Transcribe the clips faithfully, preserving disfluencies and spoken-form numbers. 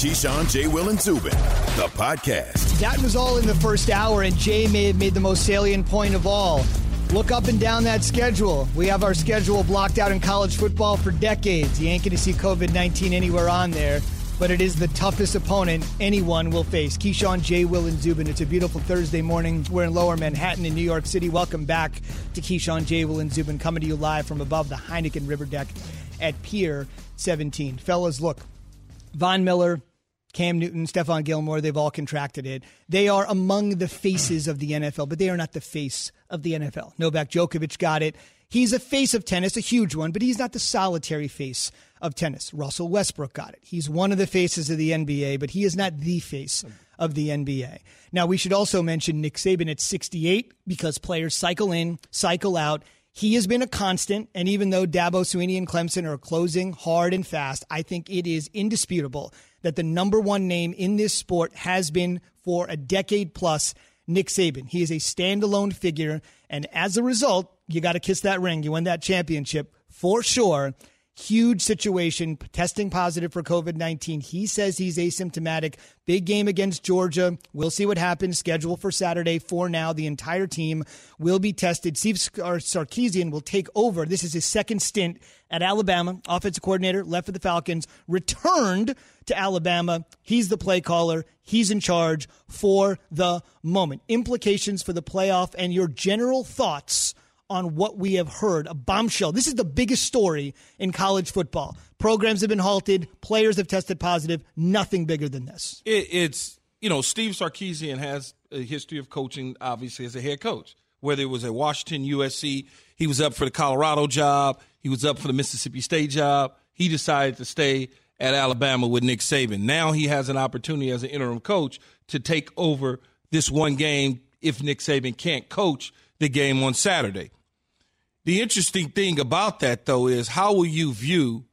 Keyshawn, J. Will, and Zubin, the podcast. That was all in the first hour, and Jay may have made the most salient point of all. Look up and down that schedule. We have our schedule blocked out in college football for decades. You ain't going to see covid nineteen anywhere on there, but it is the toughest opponent anyone will face. Keyshawn, J. Will, and Zubin. It's a beautiful Thursday morning. We're in Lower Manhattan in New York City. Welcome back to Keyshawn, J. Will, and Zubin, coming to you live from above the Heineken River Deck at Pier seventeen. Fellas, look, Von Miller, Cam Newton, Stephon Gilmore, they've all contracted it. They are among the faces of the N F L, but they are not the face of the N F L. Novak Djokovic got it. He's a face of tennis, a huge one, but he's not the solitary face of tennis. Russell Westbrook got it. He's one of the faces of the N B A, but he is not the face of the N B A. Now, we should also mention Nick Saban at sixty-eight, because players cycle in, cycle out. He has been a constant, and even though Dabo, Sweeney, and Clemson are closing hard and fast, I think it is indisputable that the number one name in this sport has been for a decade plus Nick Saban. He is a standalone figure, and as a result, you got to kiss that ring. You win that championship for sure. Huge situation, testing positive for covid nineteen. He says he's asymptomatic. Big game against Georgia. We'll see what happens. Scheduled for Saturday. For now, the entire team will be tested. Steve Sarkisian will take over. This is his second stint at Alabama. Offensive coordinator, left for the Falcons, returned to Alabama. He's the play caller. He's in charge for the moment. Implications for the playoff and your general thoughts on what we have heard, a bombshell. This is the biggest story in college football. Programs have been halted. Players have tested positive. Nothing bigger than this. It, it's, you know, Steve Sarkisian has a history of coaching, obviously, as a head coach, whether it was at Washington, U S C. He was up for the Colorado job. He was up for the Mississippi State job. He decided to stay at Alabama with Nick Saban. Now he has an opportunity as an interim coach to take over this one game if Nick Saban can't coach the game on Saturday. The interesting thing about that, though, is how will you view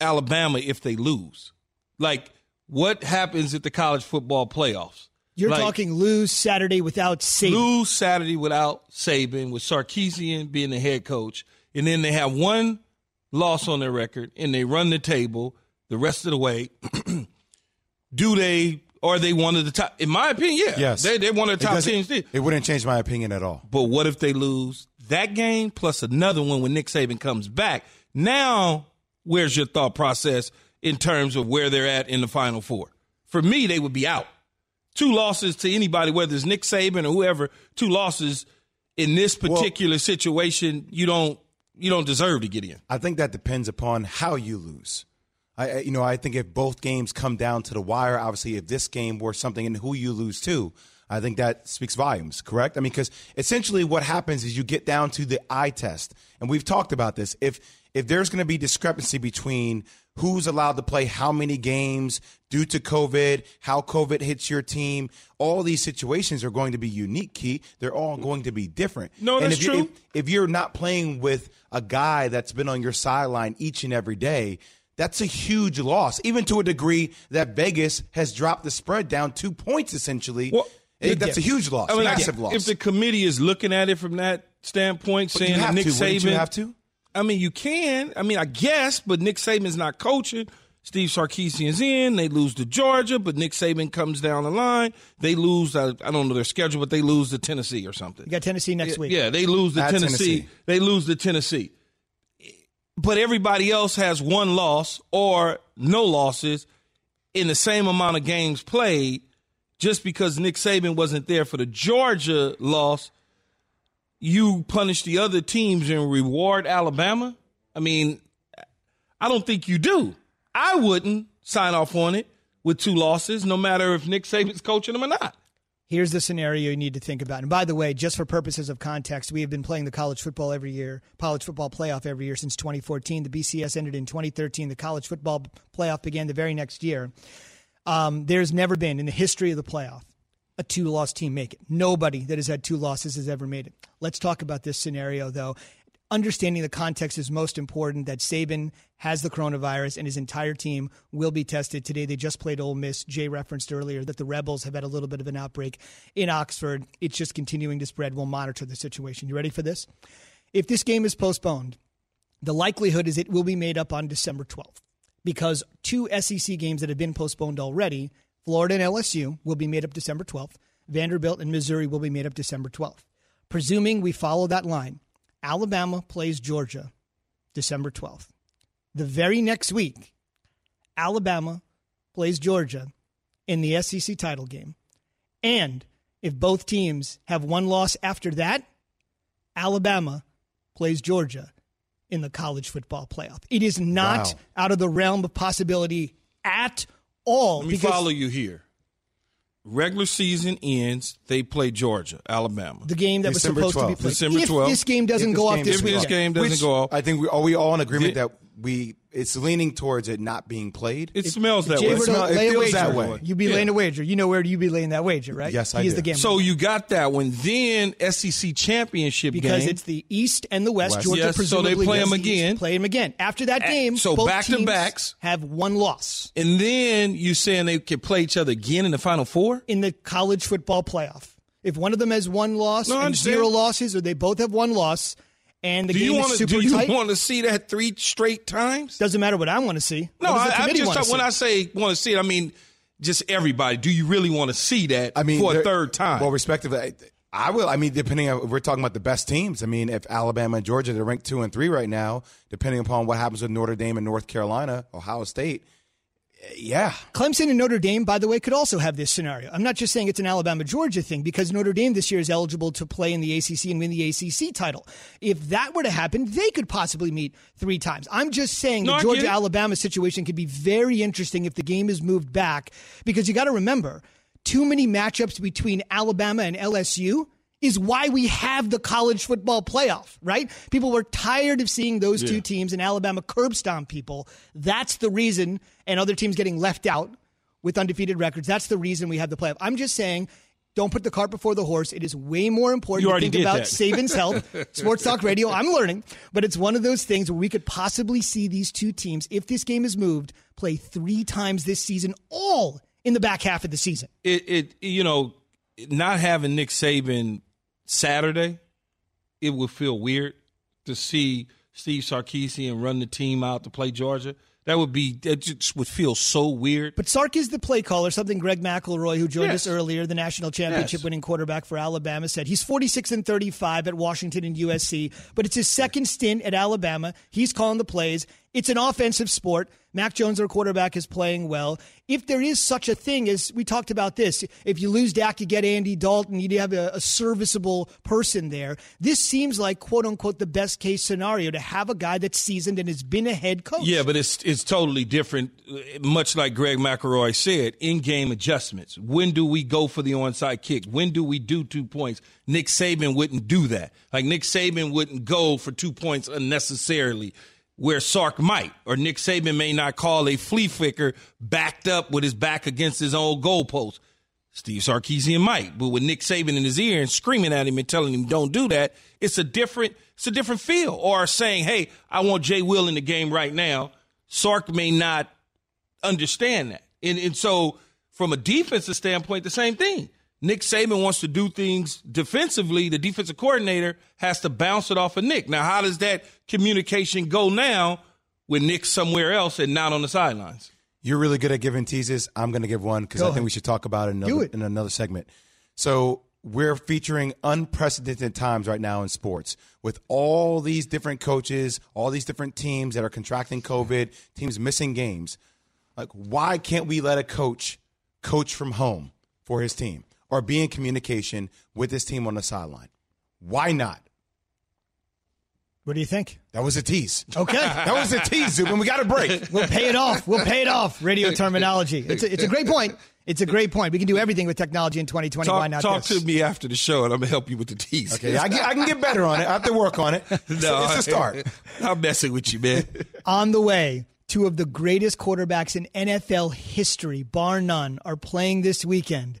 Alabama if they lose? Like, what happens at the college football playoffs? You're like, talking lose Saturday without Saban. Lose Saturday without Saban, with Sarkisian being the head coach. And then they have one loss on their record, and they run the table the rest of the way. Do they – Or they one of the top, in my opinion, yeah. Yes. They, they're one of the top teams. It wouldn't change my opinion at all. But what if they lose that game plus another one when Nick Saban comes back? Now, where's your thought process in terms of where they're at in the Final Four? For me, they would be out. Two losses to anybody, whether it's Nick Saban or whoever, two losses in this particular well, situation, you don't you don't deserve to get in. I think that depends upon how you lose. I, you know, I think if both games come down to the wire, obviously, if this game were something and who you lose to, I think that speaks volumes, correct? I mean, because essentially what happens is you get down to the eye test, and we've talked about this. If if there's going to be discrepancy between who's allowed to play how many games due to COVID, how COVID hits your team, all these situations are going to be unique, Key. They're all going to be different. No, that's and if true. You, if, if you're not playing with a guy that's been on your sideline each and every day, that's a huge loss, even to a degree that Vegas has dropped the spread down two points, essentially. Well, it, that's yeah. a huge loss, I mean, massive yeah. loss. If the committee is looking at it from that standpoint, but saying that Nick to. Saban. You have to? I mean, you can. I mean, I guess, but Nick Saban's not coaching. Steve Sarkisian's in. They lose to Georgia, but Nick Saban comes down the line. They lose, I, I don't know their schedule, but they lose to Tennessee or something. You got Tennessee next yeah, week. Yeah, they lose to Tennessee. Tennessee. They lose to Tennessee. But everybody else has one loss or no losses in the same amount of games played. Just because Nick Saban wasn't there for the Georgia loss, you punish the other teams and reward Alabama? I mean, I don't think you do. I wouldn't sign off on it with two losses, no matter if Nick Saban's coaching them or not. Here's the scenario you need to think about. And by the way, just for purposes of context, we have been playing the college football every year, college football playoff every year since twenty fourteen. The B C S ended in twenty thirteen. The college football playoff began the very next year. Um, there's never been, in the history of the playoff, a two-loss team make it. Nobody that has had two losses has ever made it. Let's talk about this scenario, though. Understanding the context is most important, that Saban has the coronavirus and his entire team will be tested today. They just played Ole Miss. Jay referenced earlier that the Rebels have had a little bit of an outbreak in Oxford. It's just continuing to spread. We'll monitor the situation. You ready for this? If this game is postponed, the likelihood is it will be made up on December twelfth. because two S E C games that have been postponed already, Florida and L S U, will be made up December twelfth. Vanderbilt and Missouri will be made up December twelfth. Presuming we follow that line, Alabama plays Georgia December twelfth. The very next week, Alabama plays Georgia in the S E C title game. And if both teams have one loss after that, Alabama plays Georgia in the college football playoff. It is not wow. out of the realm of possibility at all. Let me follow you here. Regular season ends, they play Georgia, Alabama. The game that December was supposed twelfth. To be played. December twelfth. If this game doesn't go off this week. If this game doesn't go off. I think we are we all in agreement the, that we it's leaning towards it not being played. It, it smells that way. It, smells, it feels wager, that way. You be yeah. laying a wager. You know where you be laying that wager, right? Yes, I he is do. The game so you got that one. Then S E C championship because game. Because it's the East and the West. West. Georgia yes, presumably. So they play them again. Play them again. After that game, so both back teams to backs, have one loss. And then you saying they could play each other again in the Final Four? In the college football playoff. If one of them has one loss no, and zero losses, or they both have one loss, and the do game you wanna, is super do you tight. Do you want to see that three straight times? Doesn't matter what I want to see. No, I, I just talk, when I say want to see it, I mean just everybody. Do you really want to see that I mean, for a third time? Well, respectively, I, I will. I mean, depending on, we're talking about the best teams. I mean, if Alabama and Georgia, they're ranked two and three right now, depending upon what happens with Notre Dame and North Carolina, Ohio State. Yeah. Clemson and Notre Dame, by the way, could also have this scenario. I'm not just saying it's an Alabama-Georgia thing because Notre Dame this year is eligible to play in the A C C and win the A C C title. If that were to happen, they could possibly meet three times. I'm just saying no, the Georgia-Alabama situation could be very interesting if the game is moved back because you got to remember, too many matchups between Alabama and L S U is why we have the college football playoff, right? People were tired of seeing those yeah. two teams in Alabama curb stomp people. That's the reason, and other teams getting left out with undefeated records. That's the reason we have the playoff. I'm just saying, don't put the cart before the horse. It is way more important you to think about that. Saban's health. Sports Talk Radio, I'm learning, but it's one of those things where we could possibly see these two teams, if this game is moved, play three times this season, all in the back half of the season. It, it you know, not having Nick Saban Saturday, it would feel weird to see Steve Sarkisian run the team out to play Georgia. That would be that just would feel so weird. But Sark is the play caller, something Greg McElroy, who joined yes. us earlier, the national championship yes. winning quarterback for Alabama, said. He's forty-six and thirty-five at Washington and U S C, but it's his second stint at Alabama. He's calling the plays. It's an offensive sport. Mac Jones, their quarterback, is playing well. If there is such a thing as we talked about this, if you lose Dak, you get Andy Dalton, you have a, a serviceable person there. This seems like, quote unquote, the best case scenario to have a guy that's seasoned and has been a head coach. Yeah, but it's it's totally different. Much like Greg McElroy said, in-game adjustments. When do we go for the onside kick? When do we do two points? Nick Saban wouldn't do that. Like Nick Saban wouldn't go for two points unnecessarily. Where Sark might, or Nick Saban may not call a flea flicker backed up with his back against his own goalpost. Steve Sarkisian might, but with Nick Saban in his ear and screaming at him and telling him don't do that, it's a different, it's a different feel. Or saying, hey, I want Jay Will in the game right now. Sark may not understand that. And, and so from a defensive standpoint, the same thing. Nick Saban wants to do things defensively. The defensive coordinator has to bounce it off of Nick. Now, how does that communication go now with Nick somewhere else and not on the sidelines? You're really good at giving teases. I'm going to give one because I ahead. think we should talk about it in another, it in another segment. So we're featuring unprecedented times right now in sports with all these different coaches, all these different teams that are contracting COVID, teams missing games. Like, why can't we let a coach coach from home for his team? Or be in communication with this team on the sideline. Why not? What do you think? That was a tease. Okay. That was a tease, Zubin. We got a break. We'll pay it off. We'll pay it off. Radio terminology. It's a, it's a great point. It's a great point. We can do everything with technology in twenty twenty. Talk, Why not Talk this? To me after the show, and I'm going to help you with the tease. Okay, I, I can get better on it. I have to work on it. No, so it's a start. I'm messing with you, man. On the way, two of the greatest quarterbacks in N F L history, bar none, are playing this weekend.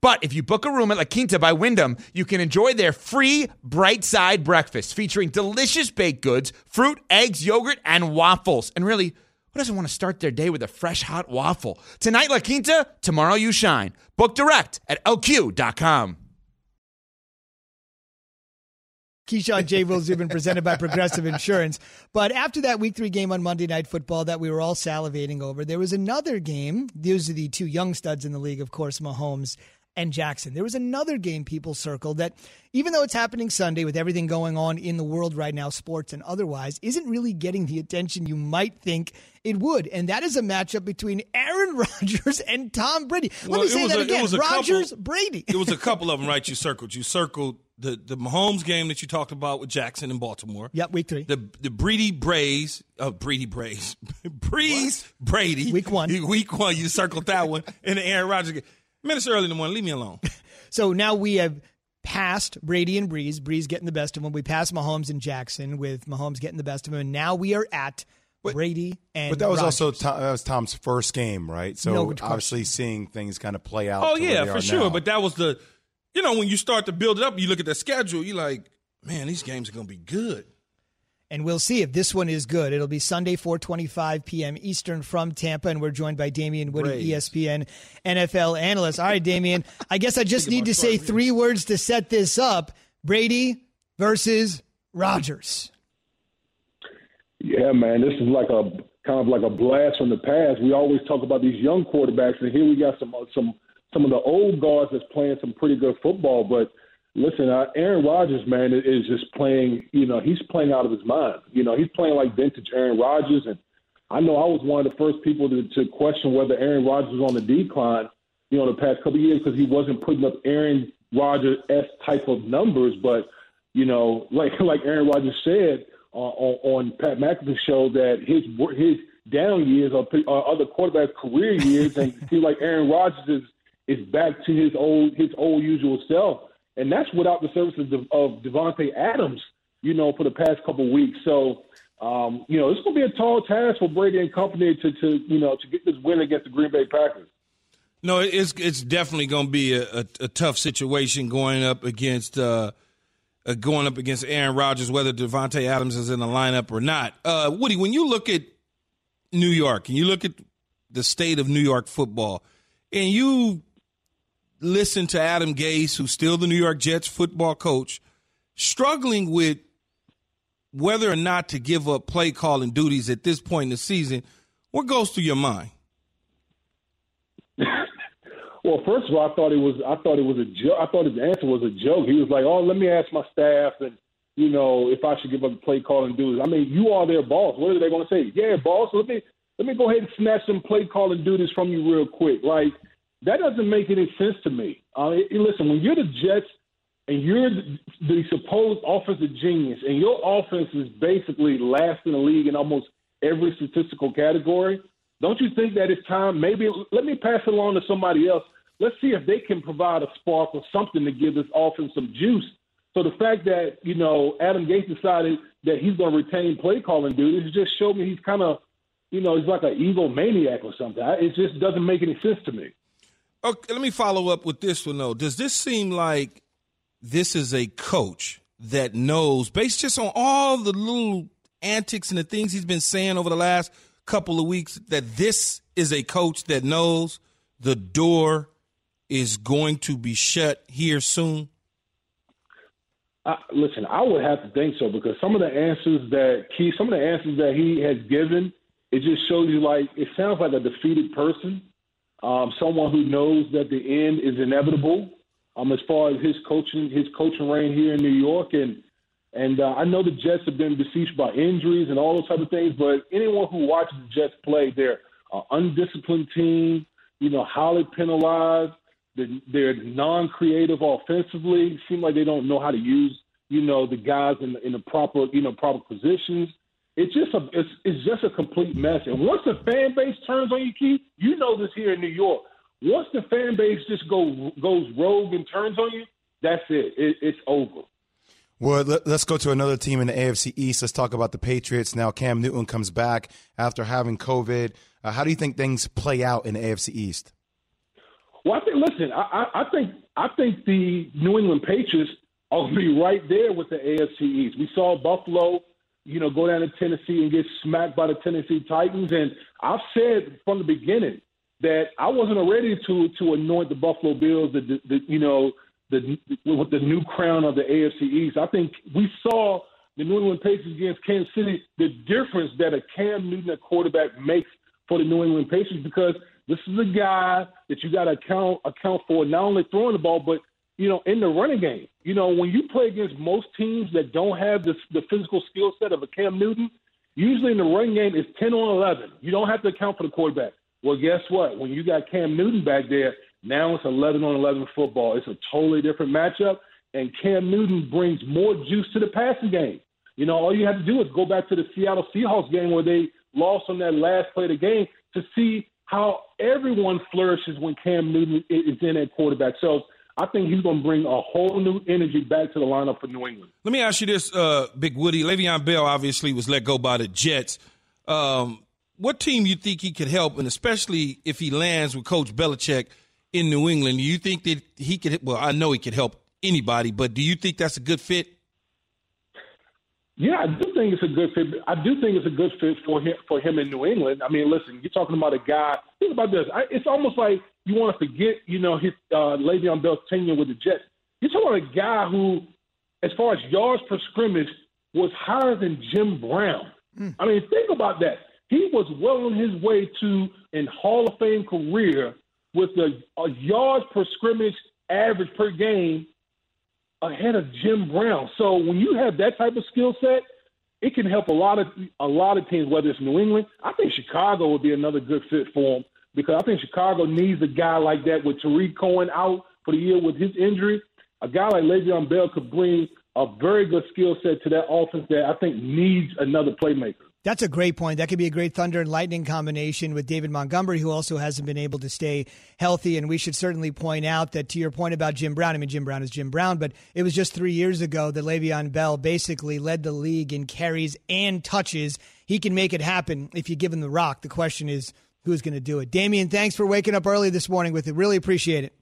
But if you book a room at La Quinta by Wyndham, you can enjoy their free Bright Side breakfast featuring delicious baked goods, fruit, eggs, yogurt, and waffles. And really, who doesn't want to start their day with a fresh, hot waffle? Tonight, La Quinta, tomorrow you shine. Book direct at L Q dot com. Keyshawn J. Will Zubin presented by Progressive Insurance. But after that week three game on Monday Night Football that we were all salivating over, there was another game. These are the two young studs in the league, of course, Mahomes and Jackson. There was another game people circled that, even though it's happening Sunday with everything going on in the world right now, sports and otherwise, isn't really getting the attention you might think it would. And that is a matchup between Aaron Rodgers and Tom Brady. Let well, me say that a, again. Rodgers, couple, Brady. It was a couple of them, right, you circled. You circled the, the Mahomes game that you talked about with Jackson in Baltimore. Yep, week three. The the Brady Braves. Oh, Brady Braves. Breeze what? Brady. Week one. Week one, you circled that one. And the Aaron Rodgers game. Man, it's early in the morning. Leave me alone. So now we have passed Brady and Breeze. Breeze getting the best of him. We passed Mahomes and Jackson with Mahomes getting the best of him. And now we are at but, Brady and But that was Rodgers. also Tom, that was Tom's first game, right? So no, obviously seeing things kind of play out. Oh, yeah, for sure. Now. But that was the, you know, when you start to build it up, you look at the schedule, you're like, man, these games are going to be good. And we'll see if this one is good. It'll be Sunday, four twenty-five p.m. Eastern from Tampa, and we're joined by Damian Woody, Brave. E S P N N F L analyst. All right, Damian, I guess I just need to say three words to set this up. Brady versus Rodgers. Yeah, man, this is like a kind of like a blast from the past. We always talk about these young quarterbacks, and here we got some some some of the old guards that's playing some pretty good football, but listen, uh, Aaron Rodgers, man, is just playing, you know, he's playing out of his mind. You know, he's playing like vintage Aaron Rodgers. And I know I was one of the first people to, to question whether Aaron Rodgers was on the decline, you know, the past couple of years because he wasn't putting up Aaron Rodgers-esque type of numbers. But, you know, like like Aaron Rodgers said uh, on, on Pat McAfee's show that his his down years are, are other quarterbacks' career years. And it seems like Aaron Rodgers is, is back to his old his old usual self. And that's without the services of, of Davante Adams, you know, for the past couple of weeks. So, um, you know, it's going to be a tall task for Brady and company to, to, you know, to get this win against the Green Bay Packers. No, it's it's definitely going to be a, a, a tough situation going up against uh, uh, going up against Aaron Rodgers, whether Davante Adams is in the lineup or not. Uh, Woody, when you look at New York and you look at the state of New York football, and you listen to Adam Gase, who's still the New York Jets football coach, struggling with whether or not to give up play calling duties at this point in the season. What goes through your mind? Well, first of all, I thought it was I thought it was a joke. I thought his answer was a joke. He was like, "Oh, let me ask my staff, and you know, if I should give up play calling duties." I mean, you are their boss. What are they going to say? Yeah, boss. Let me let me go ahead and snatch some play calling duties from you real quick, like. That doesn't make any sense to me. Uh, listen, when you're the Jets and you're the supposed offensive genius and your offense is basically last in the league in almost every statistical category, don't you think that it's time? Maybe let me pass it along to somebody else. Let's see if they can provide a spark or something to give this offense some juice. So the fact that, you know, Adam Gase decided that he's going to retain play calling duties just showed me he's kind of, you know, he's like an egomaniac or something. It just doesn't make any sense to me. Okay, let me follow up with this one, though. Does this seem like this is a coach that knows, based just on all the little antics and the things he's been saying over the last couple of weeks, that this is a coach that knows the door is going to be shut here soon? Uh, listen, I would have to think so because some of the answers that he, some of the answers that he has given, it just shows you like it sounds like a defeated person. um, someone who knows that the end is inevitable. Um, as far as his coaching, his coaching reign here in New York, and and uh, I know the Jets have been besieged by injuries and all those type of things. But anyone who watches the Jets play, they're an undisciplined team, you know, highly penalized. They're non-creative offensively. Seem like they don't know how to use, you know, the guys in the, in the proper, you know, proper positions. It's just a, it's, it's just a complete mess. And once the fan base turns on you, Keith, you know this here in New York. Once the fan base just go goes rogue and turns on you, that's it. it it's over. Well, let, let's go to another team in the A F C East. Let's talk about the Patriots now. Cam Newton comes back after having COVID. Uh, how do you think things play out in the A F C East? Well, I think. Listen, I, I, I think I think the New England Patriots will be right there with the A F C East. We saw Buffalo, you know, go down to Tennessee and get smacked by the Tennessee Titans. And I've said from the beginning that I wasn't ready to to anoint the Buffalo Bills, the, the, the you know, the with the new crown of the A F C East. I think we saw the New England Patriots against Kansas City, the difference that a Cam Newton, a quarterback, makes for the New England Patriots, because this is a guy that you got to account account for, not only throwing the ball, but, you know, in the running game. You know, when you play against most teams that don't have this, the physical skill set of a Cam Newton, usually in the running game it's ten on eleven. You don't have to account for the quarterback. Well, guess what? When you got Cam Newton back there, now it's eleven on eleven football. It's a totally different matchup, and Cam Newton brings more juice to the passing game. You know, all you have to do is go back to the Seattle Seahawks game where they lost on that last play of the game to see how everyone flourishes when Cam Newton is in at quarterback. So I think he's going to bring a whole new energy back to the lineup for New England. Let me ask you this, uh, Big Woody. Le'Veon Bell obviously was let go by the Jets. Um What team you think he could help, and especially if he lands with Coach Belichick in New England, do you think that he could – well, I know he could help anybody, but do you think that's a good fit? Yeah, I do think it's a good fit. I do think it's a good fit for him, for him in New England. I mean, listen, you're talking about a guy – think about this. I, it's almost like you want to forget, you know, his uh, Le'Veon Bell's tenure with the Jets. You're talking about a guy who, as far as yards per scrimmage, was higher than Jim Brown. Mm. I mean, think about that. He was well on his way to an Hall of Fame career with a, a yards per scrimmage average per game ahead of Jim Brown. So when you have that type of skill set, it can help a lot of a lot of teams, whether it's New England. I think Chicago would be another good fit for him, because I think Chicago needs a guy like that. With Tariq Cohen out for the year with his injury, a guy like Le'Veon Bell could bring a very good skill set to that offense that I think needs another playmaker. That's a great point. That could be a great thunder and lightning combination with David Montgomery, who also hasn't been able to stay healthy. And we should certainly point out that, to your point about Jim Brown, I mean, Jim Brown is Jim Brown, but it was just three years ago that Le'Veon Bell basically led the league in carries and touches. He can make it happen if you give him the rock. The question is, who's going to do it? Damian, thanks for waking up early this morning with it. Really appreciate it.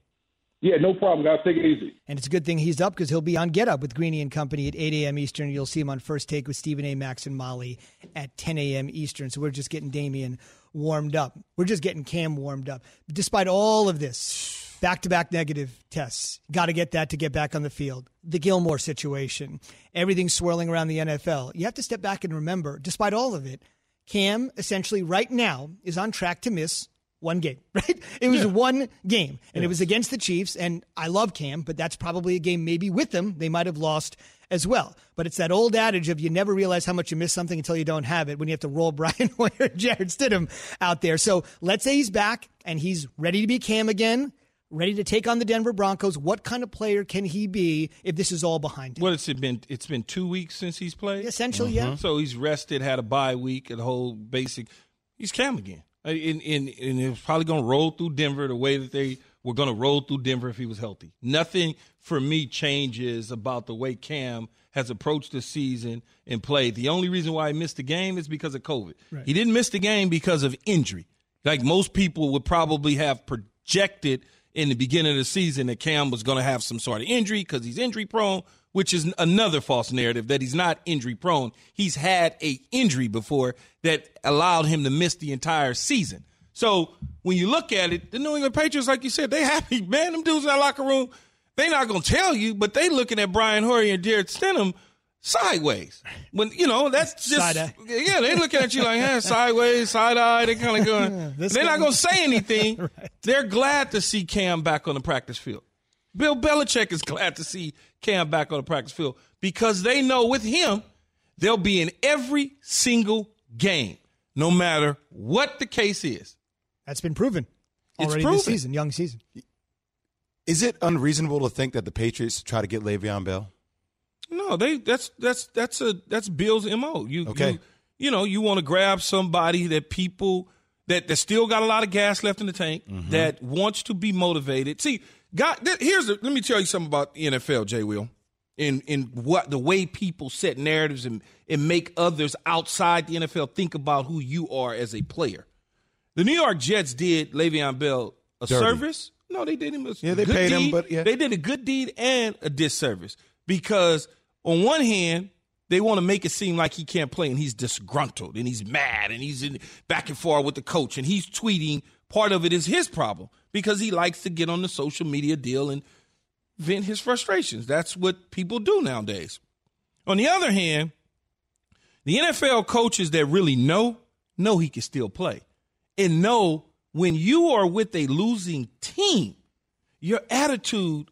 Yeah, no problem, guys. Take it easy. And it's a good thing he's up, because he'll be on Get Up with Greeny and Company at eight a.m. Eastern. You'll see him on First Take with Stephen A. Max and Molly at ten a.m. Eastern. So we're just getting Damian warmed up. We're just getting Cam warmed up. Despite all of this, back-to-back negative tests, got to get that to get back on the field. The Gilmore situation, everything swirling around the N F L. You have to step back and remember, despite all of it, Cam essentially right now is on track to miss one game, right? It was yeah. one game, and yeah. it was against the Chiefs, and I love Cam, but that's probably a game maybe with them they might have lost as well. But it's that old adage of you never realize how much you miss something until you don't have it, when you have to roll Brian Hoyer and Jared Stidham out there. So let's say he's back, and he's ready to be Cam again, ready to take on the Denver Broncos. What kind of player can he be if this is all behind him? Well, it's been it's been two weeks since he's played. Essentially, mm-hmm. yeah. So he's rested, had a bye week, and the whole basic – he's Cam again. And, and, and it was probably going to roll through Denver the way that they were going to roll through Denver if he was healthy. Nothing for me changes about the way Cam has approached the season and played. The only reason why he missed the game is because of COVID. Right. He didn't miss the game because of injury. Like most people would probably have projected in the beginning of the season that Cam was going to have some sort of injury because he's injury prone, which is another false narrative that he's not injury prone. He's had a injury before that allowed him to miss the entire season. So when you look at it, the New England Patriots, like you said, they happy, man. Them dudes in that locker room, they not going to tell you, but they looking at Brian Hoyer and Jared Stidham sideways. When you know that's just side-eye. Yeah, they looking at you like, hey, sideways, side eye. They kind of going. They're not going to say anything. Right. They're glad to see Cam back on the practice field. Bill Belichick is glad to see Cam back on the practice field because they know with him they'll be in every single game, no matter what the case is. That's been proven already this season, young season. Is it unreasonable to think that the Patriots try to get Le'Veon Bell? No, they that's that's that's a that's Bill's M O. You okay. you, you know, you want to grab somebody that people that, that still got a lot of gas left in the tank, mm-hmm. that wants to be motivated. See, God, th- here's the, let me tell you something about the N F L, J. Will, and in, in what the way people set narratives and, and make others outside the N F L think about who you are as a player. The New York Jets did Le'Veon Bell a Derby. service. No, they did him a yeah, they good paid deed. Him, but yeah. They did a good deed and a disservice because on one hand, they want to make it seem like he can't play and he's disgruntled and he's mad and he's in back and forth with the coach and he's tweeting. Part of it is his problem because he likes to get on the social media deal and vent his frustrations. That's what people do nowadays. On the other hand, the N F L coaches that really know, know he can still play and know when you are with a losing team, your attitude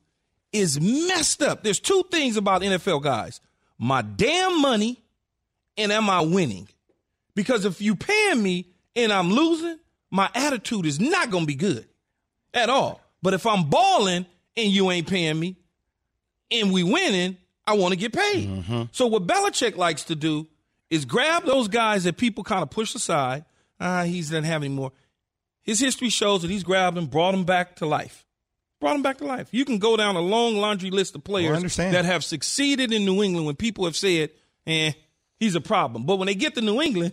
is messed up. There's two things about N F L guys, my damn money and am I winning? Because if you paying me and I'm losing, my attitude is not going to be good at all. But if I'm balling and you ain't paying me and we winning, I want to get paid. Mm-hmm. So what Belichick likes to do is grab those guys that people kind of push aside. Ah, he doesn't have any more. His history shows that he's grabbed them, brought them back to life. Brought them back to life. You can go down a long laundry list of players well, that have succeeded in New England when people have said, eh, he's a problem. But when they get to New England,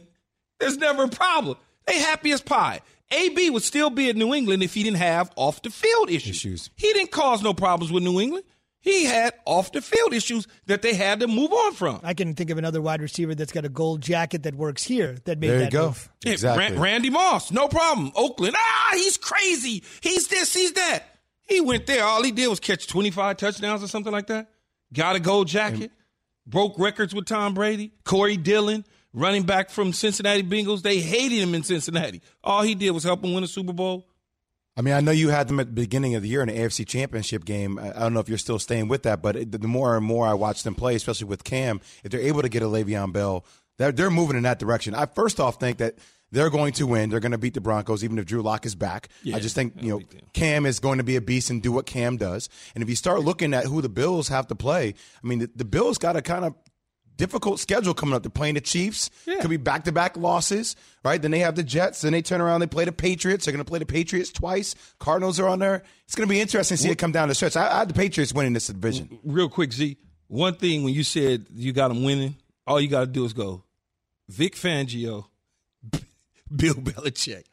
there's never a problem. They happy as pie. A B would still be at New England if he didn't have off-the-field issues. issues. He didn't cause no problems with New England. He had off-the-field issues that they had to move on from. I can think of another wide receiver that's got a gold jacket that works here that made there that go. Move. Exactly. Rand- Randy Moss, no problem. Oakland, ah, he's crazy. He's this, he's that. He went there. All he did was catch twenty-five touchdowns or something like that. Got a gold jacket. And broke records with Tom Brady. Corey Dillon. Running back from Cincinnati Bengals, they hated him in Cincinnati. All he did was help them win a Super Bowl. I mean, I know you had them at the beginning of the year in the A F C Championship game. I don't know if you're still staying with that, but the more and more I watch them play, especially with Cam, if they're able to get a Le'Veon Bell, they're, they're moving in that direction. I first off think that they're going to win. They're going to beat the Broncos, even if Drew Lock is back. Yeah, I just think you know Cam is going to be a beast and do what Cam does. And if you start looking at who the Bills have to play, I mean, the, the Bills got to kind of – difficult schedule coming up. They're playing the Chiefs. Yeah. Could be back-to-back losses, right? Then they have the Jets. Then they turn around. They play the Patriots. They're going to play the Patriots twice. Cardinals are on there. It's going to be interesting to see it come down the stretch. I, I had the Patriots winning this division. Real quick, Z, one thing when you said you got them winning, all you got to do is go, Vic Fangio, Bill Belichick.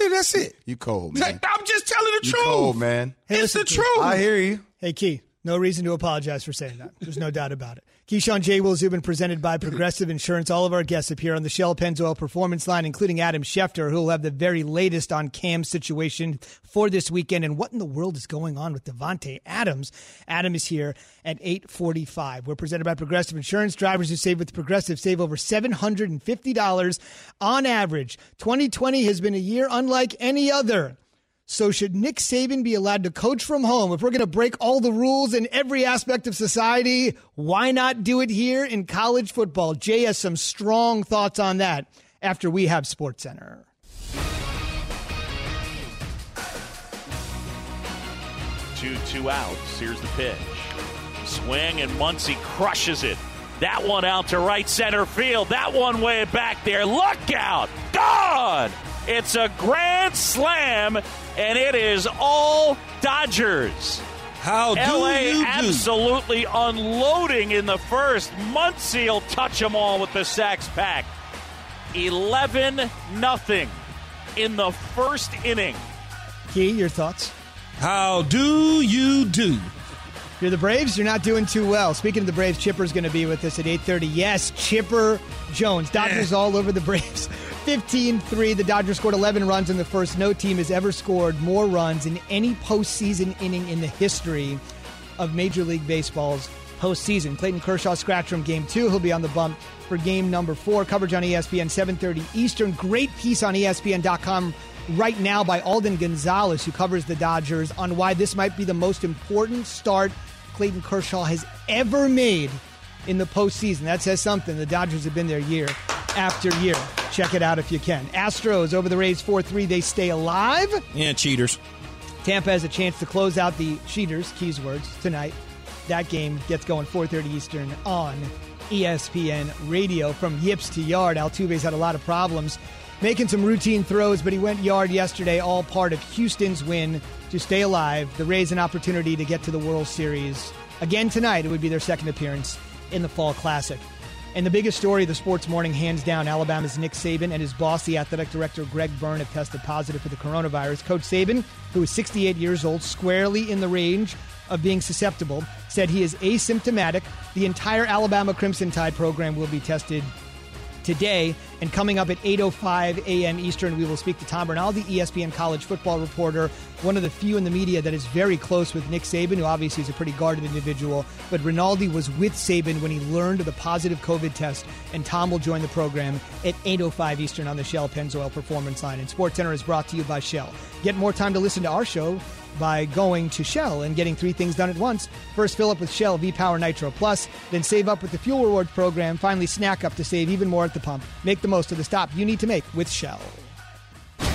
Yeah, that's it. You cold, man. I'm just telling the you truth. You cold, man. Hey, it's listen, the truth. I hear you. Hey, Key. No reason to apologize for saying that. There's no doubt about it. Keyshawn J. Will Zubin presented by Progressive Insurance. All of our guests appear on the Shell Pennzoil Performance Line, including Adam Schefter, who will have the very latest on Cam's situation for this weekend and what in the world is going on with Davante Adams. Adam is here at eight forty-five. We're presented by Progressive Insurance. Drivers who save with Progressive save over seven hundred fifty dollars on average. twenty twenty has been a year unlike any other. So should Nick Saban be allowed to coach from home? If we're going to break all the rules in every aspect of society, why not do it here in college football? Jay has some strong thoughts on that after we have SportsCenter. Two, two outs. Here's the pitch. Swing and Muncy crushes it. That one out to right center field. That one way back there. Look out. Gone. It's a grand slam, and it is all Dodgers. How do L A you do? Absolutely unloading in the first. Muncy will touch them all with the sacks pack. eleven nothing in the first inning. Key, your thoughts? How do you do? You're the Braves. You're not doing too well. Speaking of the Braves, Chipper's going to be with us at eight thirty. Yes, Chipper Jones. Dodgers all over the Braves. fifteen three. The Dodgers scored eleven runs in the first. No team has ever scored more runs in any postseason inning in the history of Major League Baseball's postseason. Clayton Kershaw scratched from game two. He'll be on the bump for game number four. Coverage on E S P N, seven thirty Eastern. Great piece on E S P N dot com right now by Alden Gonzalez, who covers the Dodgers, on why this might be the most important start Clayton Kershaw has ever made in the postseason. That says something. The Dodgers have been there year after year. Check it out if you can. Astros over the Rays four three. They stay alive. Yeah, cheaters. Tampa has a chance to close out the cheaters, Keys words, tonight. That game gets going four thirty Eastern on E S P N Radio. From yips to yard, Altuve's had a lot of problems making some routine throws, but he went yard yesterday, all part of Houston's win to stay alive. The Rays an opportunity to get to the World Series again tonight. It would be their second appearance in the Fall Classic. And the biggest story of the sports morning, hands down, Alabama's Nick Saban and his boss, the athletic director Greg Byrne, have tested positive for the coronavirus. Coach Saban, who is sixty-eight years old, squarely in the range of being susceptible, said he is asymptomatic. The entire Alabama Crimson Tide program will be tested today. And coming up at eight oh five a.m. Eastern, we will speak to Tom Rinaldi, E S P N college football reporter, one of the few in the media that is very close with Nick Saban, who obviously is a pretty guarded individual. But Rinaldi was with Saban when he learned of the positive COVID test, and Tom will join the program at eight oh five Eastern on the Shell Pennzoil Performance Line. And SportsCenter is brought to you by Shell. Get more time to listen to our show by going to Shell and getting three things done at once. First, fill up with Shell V-Power Nitro Plus, then save up with the Fuel Rewards program. Finally, snack up to save even more at the pump. Make the most of the stop you need to make with Shell.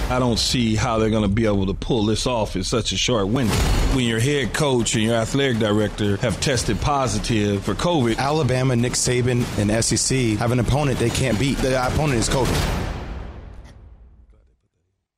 I don't see how they're going to be able to pull this off in such a short window. When your head coach and your athletic director have tested positive for COVID. Alabama, Nick Saban, and S E C have an opponent they can't beat. The opponent is COVID.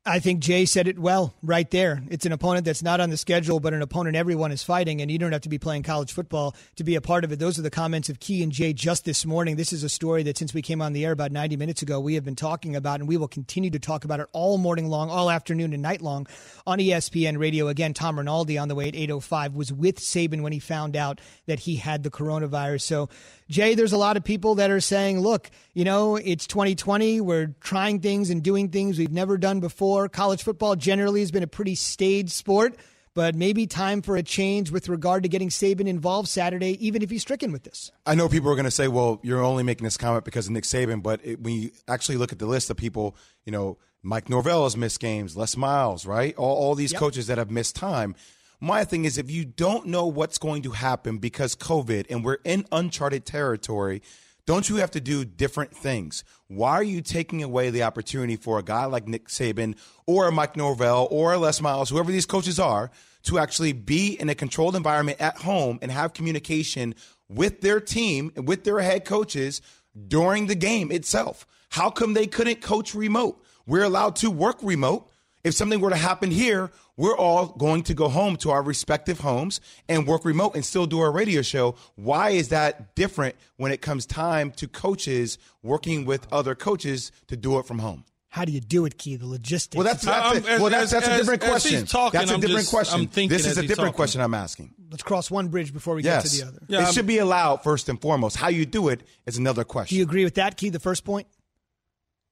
I think Jay said it well right there. It's an opponent that's not on the schedule, but an opponent everyone is fighting, and you don't have to be playing college football to be a part of it. Those are the comments of Key and Jay just this morning. This is a story that since we came on the air about ninety minutes ago, we have been talking about, and we will continue to talk about it all morning long, all afternoon and night long on E S P N Radio. Again, Tom Rinaldi on the way at eight oh five was with Saban when he found out that he had the coronavirus. So, Jay, there's a lot of people that are saying, look, you know, it's twenty twenty. We're trying things and doing things we've never done before. College football generally has been a pretty staid sport, but maybe time for a change with regard to getting Saban involved Saturday, even if he's stricken with this. I know people are going to say, well, you're only making this comment because of Nick Saban, but it, when you actually look at the list of people, you know, Mike Norvell has missed games, Les Miles, right? All, all these yep. coaches that have missed time. My thing is, if you don't know what's going to happen because COVID and we're in uncharted territory, don't you have to do different things? Why are you taking away the opportunity for a guy like Nick Saban or Mike Norvell or Les Miles, whoever these coaches are, to actually be in a controlled environment at home and have communication with their team and with their head coaches during the game itself? How come they couldn't coach remote? We're allowed to work remote. If something were to happen here, we're all going to go home to our respective homes and work remote and still do our radio show. Why is that different when it comes time to coaches working with other coaches to do it from home? How do you do it, Key? The logistics. Well, that's, that's, a, as, well, that's, that's as, a different as, question. As talking, that's a I'm different just, question. This is a different talking. question I'm asking. Let's cross one bridge before we yes. get to the other. Yeah, it I'm, should be allowed first and foremost. How you do it is another question. Do you agree with that, Key, the first point?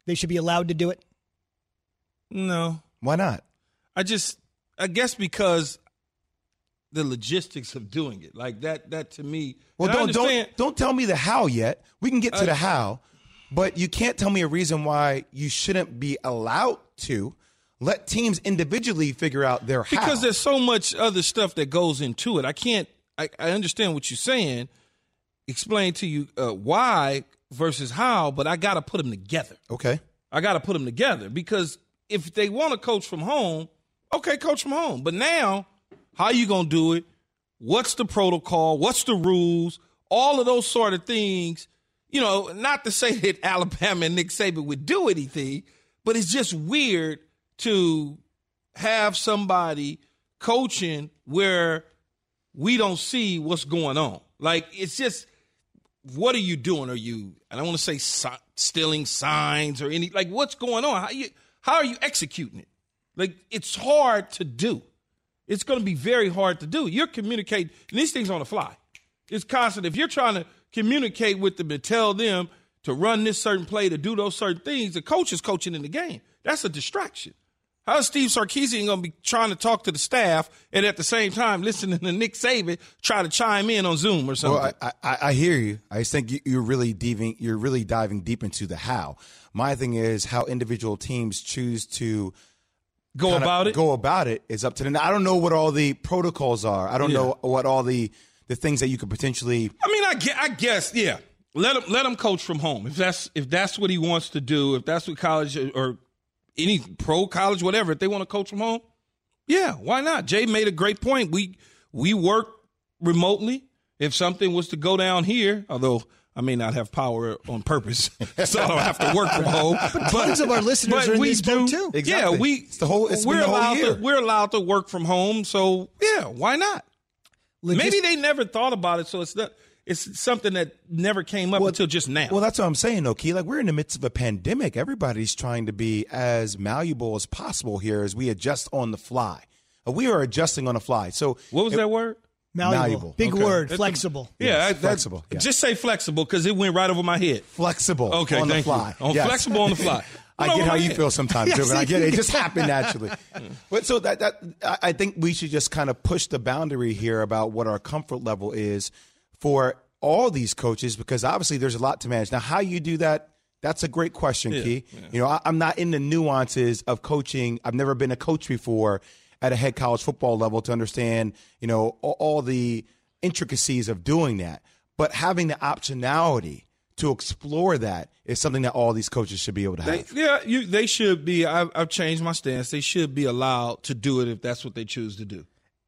They should be allowed to do it? No. Why not? I just, I guess because the logistics of doing it, like that, that to me. Well, don't don't don't tell me the how yet. We can get to uh, the how, but you can't tell me a reason why you shouldn't be allowed to let teams individually figure out their how. Because there's so much other stuff that goes into it. I can't. I, I understand what you're saying. Explain to you uh, why versus how, but I got to put them together. Okay. I got to put them together because. If they want to coach from home, okay, coach from home. But now, how you going to do it? What's the protocol? What's the rules? All of those sort of things. You know, not to say that Alabama and Nick Saban would do anything, but it's just weird to have somebody coaching where we don't see what's going on. Like, it's just, what are you doing? Are you, I don't want to say si- stealing signs or any, like, what's going on? How you... How are you executing it? Like, it's hard to do. It's going to be very hard to do. You're communicating. And these things on the fly. It's constant. If you're trying to communicate with them and tell them to run this certain play, to do those certain things, the coach is coaching in the game. That's a distraction. How's Steve Sarkisian going to be trying to talk to the staff and at the same time listening to Nick Saban try to chime in on Zoom or something? Well, I, I, I hear you. I just think you're really diving, you're really diving deep into the how. My thing is how individual teams choose to go about it. Go about it is up to them. I don't know what all the protocols are. I don't yeah. know what all the, the things that you could potentially. I mean, I guess, I guess yeah. Let him let him coach from home if that's if that's what he wants to do. If that's what college or any pro college, whatever, if they want to coach from home, yeah, why not? Jay made a great point. We we work remotely. If something was to go down here, although I may not have power on purpose, so I don't have to work from home. But tons of our listeners are in this boat too. Exactly. Yeah, we it's the whole it's we're been the allowed whole year. To, we're allowed to work from home, so yeah, why not? Legis- Maybe they never thought about it, so it's not. It's something that never came up well, until just now. Well, that's what I'm saying, though, Key. Like, we're in the midst of a pandemic. Everybody's trying to be as malleable as possible here as we adjust on the fly. We are adjusting on the fly. So, what was it, that word? Malleable. malleable. Big okay. word. Flexible. Yeah. Yes. I, that, flexible. Yeah. Just say flexible because it went right over my head. Flexible. Okay, on thank the fly. You. On yes. Flexible on the fly. I get how you head. Feel sometimes, yes. Jim, I get it. It just happened naturally. But so that, that I think we should just kind of push the boundary here about what our comfort level is for all these coaches, because obviously there's a lot to manage. Now, how you do that, that's a great question, yeah, Key. Yeah. You know, I, I'm not in the nuances of coaching. I've never been a coach before at a head college football level to understand, you know, all, all the intricacies of doing that. But having the optionality to explore that is something that all these coaches should be able to have. They, yeah, you, they should be. I've, I've changed my stance. They should be allowed to do it if that's what they choose to do.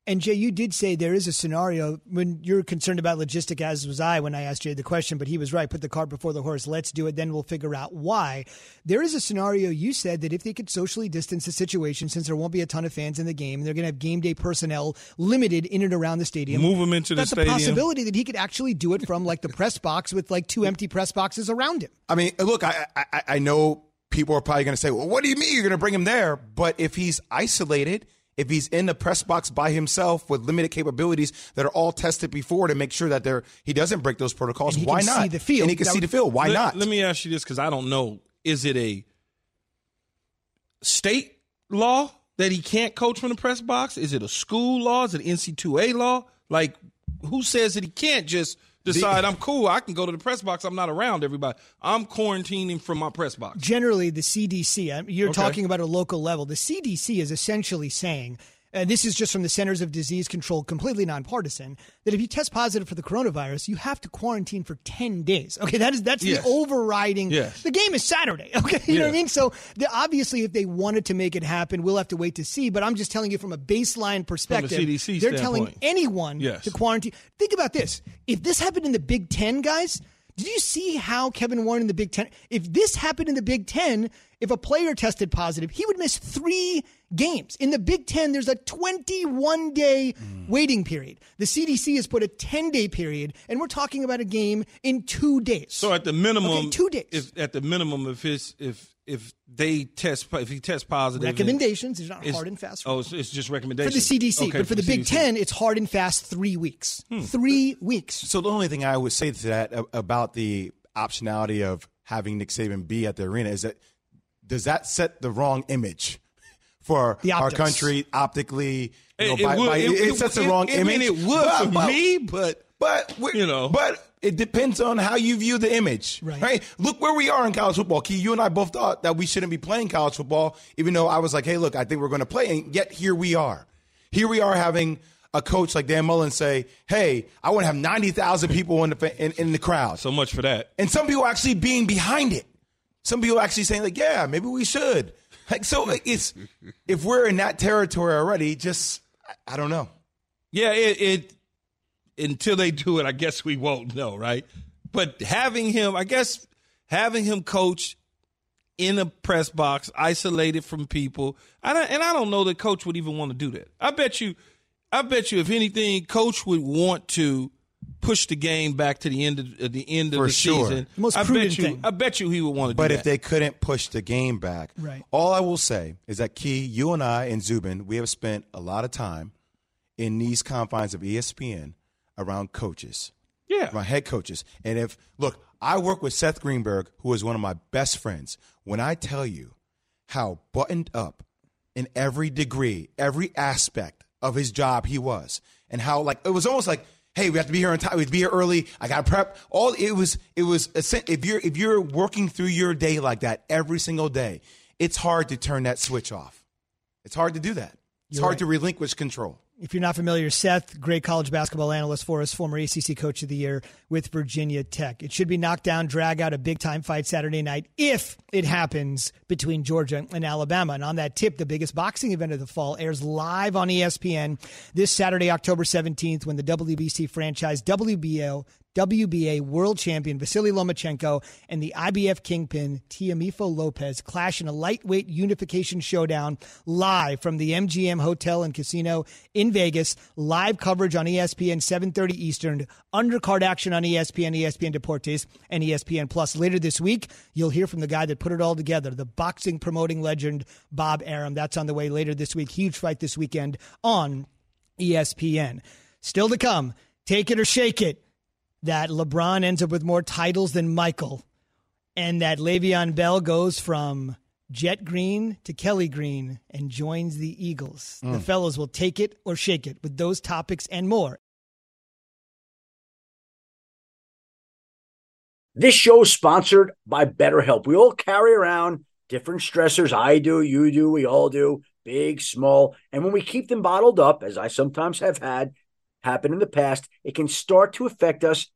And, Jay, you did say there is a scenario when you're concerned about logistic, as was I when I asked Jay the question, but he was right. Put the cart before the horse. Let's do it. Then we'll figure out why. There is a scenario, you said, that if they could socially distance the situation, since there won't be a ton of fans in the game, they're going to have game day personnel limited in and around the stadium. Move them into the stadium. That's a possibility that he could actually do it from, like, the press box with, like, two empty press boxes around him. I mean, look, I, I, I know people are probably going to say, well, what do you mean you're going to bring him there? But if he's isolated, if he's in the press box by himself with limited capabilities that are all tested before to make sure that they're, he doesn't break those protocols, why not? And he can see the field. And he can see the field. Why not? Let me ask you this because I don't know. Is it a state law that he can't coach from the press box? Is it a school law? Is it N C double A law? Like, who says that he can't just decide, I'm cool, I can go to the press box, I'm not around everybody. I'm quarantining from my press box. Generally, the C D C, you're okay. talking about a local level. The C D C is essentially saying, and this is just from the Centers of Disease Control, completely nonpartisan, that if you test positive for the coronavirus, you have to quarantine for ten days. Okay, that is, that's yes. the overriding. Yes. The game is Saturday, okay? You yes. know what I mean? So the, obviously, if they wanted to make it happen, we'll have to wait to see. But I'm just telling you from a baseline perspective, from the C D C they're standpoint. Telling anyone yes. to quarantine. Think about this. If this happened in the Big Ten, guys, did you see how Kevin Warren in the Big Ten, if this happened in the Big Ten, if a player tested positive, he would miss three games. In the Big Ten, there's a twenty-one day mm. waiting period. The C D C has put a ten day period, and we're talking about a game in two days. So at the minimum, okay, two days. If, at the minimum, if his if if they test if he tests positive, recommendations. It's not it's, hard and fast. Oh, it's, it's just recommendations for the C D C. Okay, but for the, the Big C D C. Ten, it's hard and fast three weeks. Hmm. Three weeks. So the only thing I would say to that about the optionality of having Nick Saban be at the arena is that. Does that set the wrong image for our country optically? You know, it, by, it, would, by, it, it, it sets it, the wrong it, image. I mean, it would but, for but, me, but but you know, but it depends on how you view the image, right. right? Look where we are in college football. Key, you and I both thought that we shouldn't be playing college football, even though I was like, "Hey, look, I think we're going to play," and yet here we are. Here we are having a coach like Dan Mullen say, "Hey, I want to have ninety thousand people in the in, in the crowd." So much for that, and some people actually being behind it. Some people actually saying, like, yeah, maybe we should. Like, so it's if we're in that territory already, just, I don't know. Yeah, it, it until they do it, I guess we won't know, right? But having him, I guess, having him coach in a press box, isolated from people, I don't, and I don't know that coach would even want to do that. I bet you, I bet you, if anything, coach would want to push the game back to the end of uh, the end of For the sure. season. The most I bet you, thing. I bet you he would want to do but that. But if they couldn't push the game back, right. all I will say is that, Key, you and I and Zubin, we have spent a lot of time in these confines of E S P N around coaches, yeah, around head coaches. And if look, I work with Seth Greenberg, who is one of my best friends. When I tell you how buttoned up in every degree, every aspect of his job he was. And how, like, it was almost like, hey, we have to be here on time. We have to be here early. I got to prep. All it was, it was, if you're, if you're working through your day like that every single day, it's hard to turn that switch off. It's hard to do that. It's you're hard right. to relinquish control. If you're not familiar, Seth, great college basketball analyst for us, former A C C Coach of the Year with Virginia Tech. It should be knocked down, drag out, a big-time fight Saturday night if it happens between Georgia and Alabama. And on that tip, the biggest boxing event of the fall airs live on E S P N this Saturday, October seventeenth, when the W B C franchise W B O W B A world champion Vasily Lomachenko and the I B F kingpin Teofimo Lopez clash in a lightweight unification showdown live from the M G M Hotel and Casino in Vegas. Live coverage on E S P N, seven thirty Eastern. Undercard action on E S P N, E S P N Deportes, and E S P N Plus. Later this week, you'll hear from the guy that put it all together, the boxing promoting legend Bob Arum. That's on the way later this week. Huge fight this weekend on E S P N. Still to come, take it or shake it, that LeBron ends up with more titles than Michael, and that Le'Veon Bell goes from Jet Green to Kelly Green and joins the Eagles. Mm. The fellows will take it or shake it with those topics and more. This show is sponsored by BetterHelp. We all carry around different stressors. I do, you do, we all do, big, small. And when we keep them bottled up, as I sometimes have had happen in the past, it can start to affect us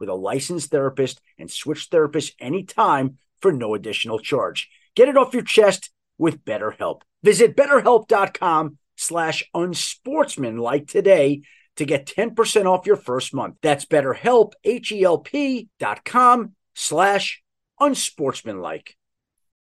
with a licensed therapist and switch therapists anytime for no additional charge. Get it off your chest with BetterHelp. Visit BetterHelp.com slash unsportsmanlike today to get ten percent off your first month. That's BetterHelp, H-E-L-P dot com slash unsportsmanlike.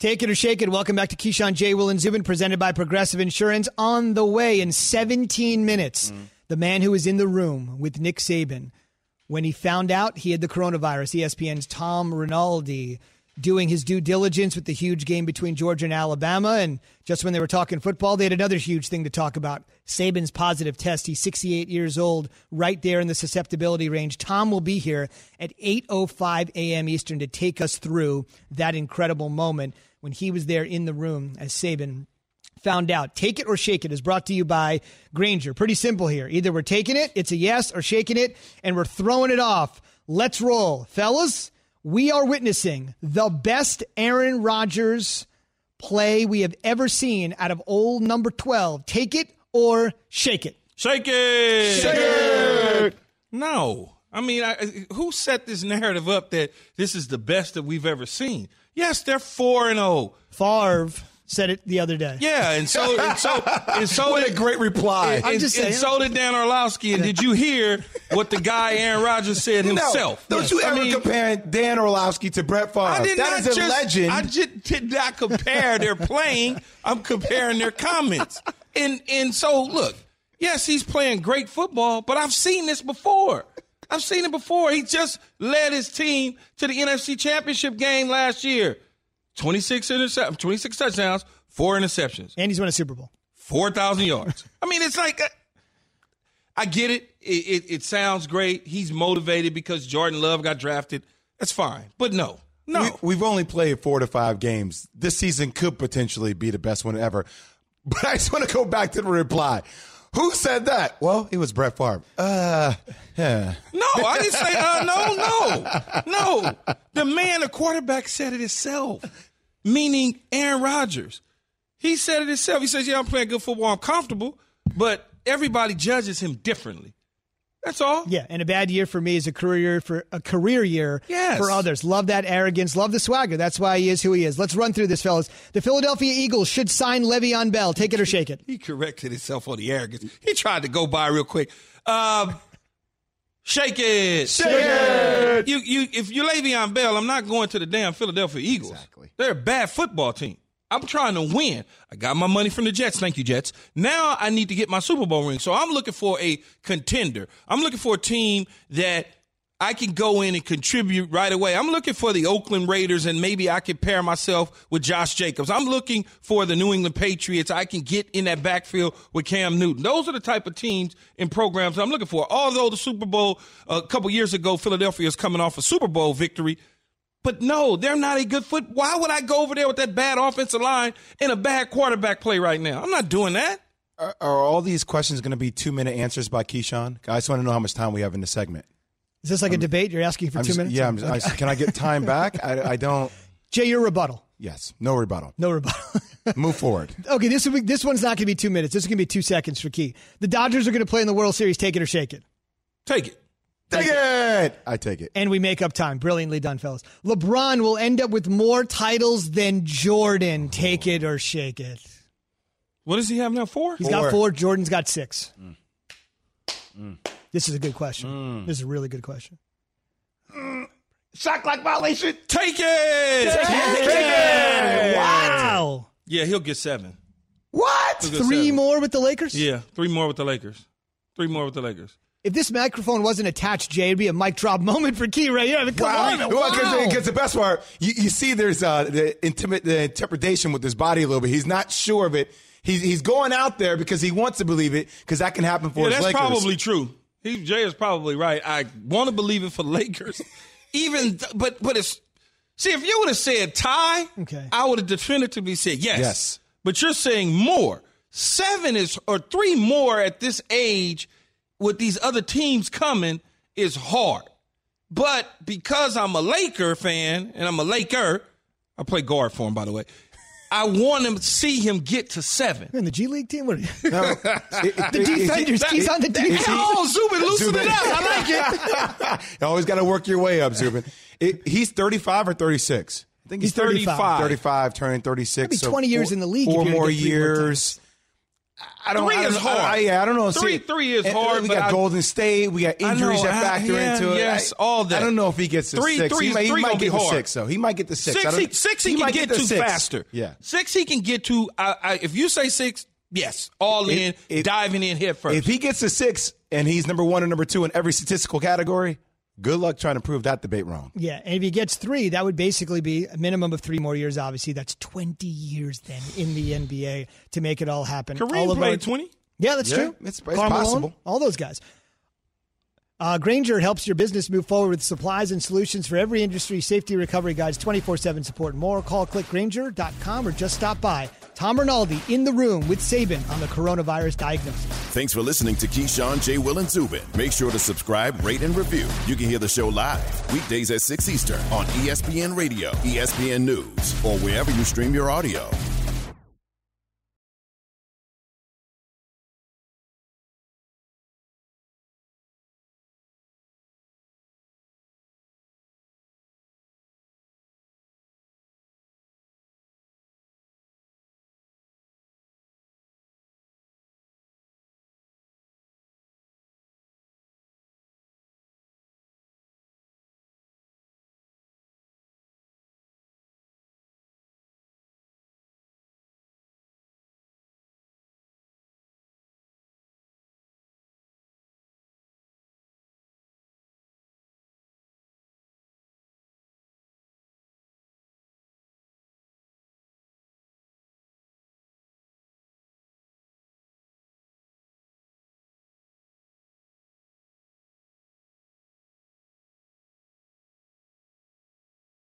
Take it or shake it. Welcome back to Keyshawn, J. Will, and Zubin, presented by Progressive Insurance. On the way in seventeen minutes, mm. the man who was in the room with Nick Saban when he found out he had the coronavirus, E S P N's Tom Rinaldi, doing his due diligence with the huge game between Georgia and Alabama. And just when they were talking football, they had another huge thing to talk about. Saban's positive test. He's sixty-eight years old, right there in the susceptibility range. Tom will be here at eight oh five a.m. Eastern to take us through that incredible moment when he was there in the room as Saban found out. Take it or shake it is brought to you by Grainger. Pretty simple here. Either we're taking it, it's a yes, or shaking it, and we're throwing it off. Let's roll. Fellas, we are witnessing the best Aaron Rodgers play we have ever seen out of old number twelve. Take it or shake it. Shake it! Shake it! No. I mean, I, who set this narrative up that this is the best that we've ever seen? Yes, they're four and oh. Favre said it the other day. Yeah, and so and so and so what did, a great reply. And, I'm just and, saying. And so did Dan Orlovsky. And did you hear what the guy Aaron Rodgers said himself? No, don't you ever I mean, compare Dan Orlovsky to Brett Favre? I did that not is a just, legend. I just did not compare their playing. I'm comparing their comments. And and so look, yes, he's playing great football, but I've seen this before. I've seen it before. He just led his team to the N F C Championship game last year. twenty-six intercept- twenty-six touchdowns, four interceptions. And he's won a Super Bowl. four thousand yards. I mean, it's like, I get it. It, it. it sounds great. He's motivated because Jordan Love got drafted. That's fine. But no, no. We, we've only played four to five games. This season could potentially be the best one ever. But I just want to go back to the reply. Who said that? Well, it was Brett Favre. Uh, yeah. No, I didn't say, uh, no, no, no. The man, the quarterback, said it himself, meaning Aaron Rodgers. He said it himself. He says, yeah, I'm playing good football. I'm comfortable. But everybody judges him differently. That's all. Yeah, and a bad year for me is a career for a career year yes. for others. Love that arrogance. Love the swagger. That's why he is who he is. Let's run through this, fellas. The Philadelphia Eagles should sign Le'Veon Bell. Take it or shake it. He corrected himself on the arrogance. He tried to go by real quick. Um, shake it. Shake it. You, you, if you're Le'Veon Bell, I'm not going to the damn Philadelphia Eagles. Exactly. They're a bad football team. I'm trying to win. I got my money from the Jets. Thank you, Jets. Now I need to get my Super Bowl ring. So I'm looking for a contender. I'm looking for a team that I can go in and contribute right away. I'm looking for the Oakland Raiders, and maybe I can pair myself with Josh Jacobs. I'm looking for the New England Patriots. I can get in that backfield with Cam Newton. Those are the type of teams and programs I'm looking for. Although the Super Bowl a couple years ago, Philadelphia is coming off a Super Bowl victory. But no, they're not a good foot. Why would I go over there with that bad offensive line and a bad quarterback play right now? I'm not doing that. Are, are all these questions going to be two-minute answers by Keyshawn? I just want to know how much time we have in the segment. Is this like I'm, a debate? You're asking for I'm two just, minutes? Yeah. I'm just, I, can I get time back? I, I don't. Jay, your rebuttal. Yes. No rebuttal. No rebuttal. Move forward. Okay, this will be, this one's not going to be two minutes. This is going to be two seconds for Key. The Dodgers are going to play in the World Series. Take it or shake it. Take it. Take it. I take it. And we make up time. Brilliantly done, fellas. LeBron will end up with more titles than Jordan. Take it or shake it. What does he have now? Four? He's four. got four. Jordan's got six. Mm. Mm. This is a good question. Mm. This is a really good question. Mm. Shock like violation. Take it. Take, take it. it. Wow. Yeah, he'll get seven. What? Get three seven. more with the Lakers? Yeah, three more with the Lakers. Three more with the Lakers. If this microphone wasn't attached, Jay, it'd be a mic drop moment for Key right here. I mean, come wow. on. Because wow. the, the best part, you, you see there's uh, the, intimate, the interpretation with his body a little bit. He's not sure of it. He's, he's going out there because he wants to believe it because that can happen for yeah, his that's Lakers. That's probably true. He, Jay is probably right. I want to believe it for Lakers. Even, th- but, but it's, see, if you would have said tie, okay. I would have definitively said yes. Yes. But you're saying more. Seven is, or three more at this age with these other teams coming is hard. But because I'm a Laker fan, and I'm a Laker, I play guard for him, by the way, I want to see him get to seven. You're in the G League team? What are you? No, it, it, the it, defenders. It, He's it, on the defense. Oh, Zubin, loosen Zubin. it up. I like it. You always got to work your way up, Zubin. It, he's thirty-five or thirty-six? I think he's, he's thirty-five. thirty-five, turning thirty-six. Maybe so twenty four, years in the league. Four more years. I don't, three I don't, is hard. I, I, yeah, I don't know. Three, See, three is and, hard. We got I, Golden State. We got injuries know, that factor I, yeah, into it. Yes, all that. I don't know if he gets to three, six. Three, he might, three he might get to six, though. He might get to six. Six, he, six he, he can get, get to six. faster. Yeah. Six he can get to. I, I, if you say six, yes, all if, in, if, diving in head first. If he gets to six and he's number one or number two in every statistical category, good luck trying to prove that debate wrong. Yeah, and if he gets three, that would basically be a minimum of three more years, obviously. That's twenty years then in the N B A to make it all happen. Kareem played twenty? Yeah, that's yeah, true. It's, it's possible. All those guys. Uh, Grainger helps your business move forward with supplies and solutions for every industry, safety recovery guides, twenty-four seven support and more. Call click grainger dot com or just stop by. Tom Rinaldi in the room with Saban on the coronavirus diagnosis. Thanks for listening to Keyshawn, J. Will, and Zubin. Make sure to subscribe, rate, and review. You can hear the show live weekdays at six Eastern on E S P N Radio, E S P N News, or wherever you stream your audio.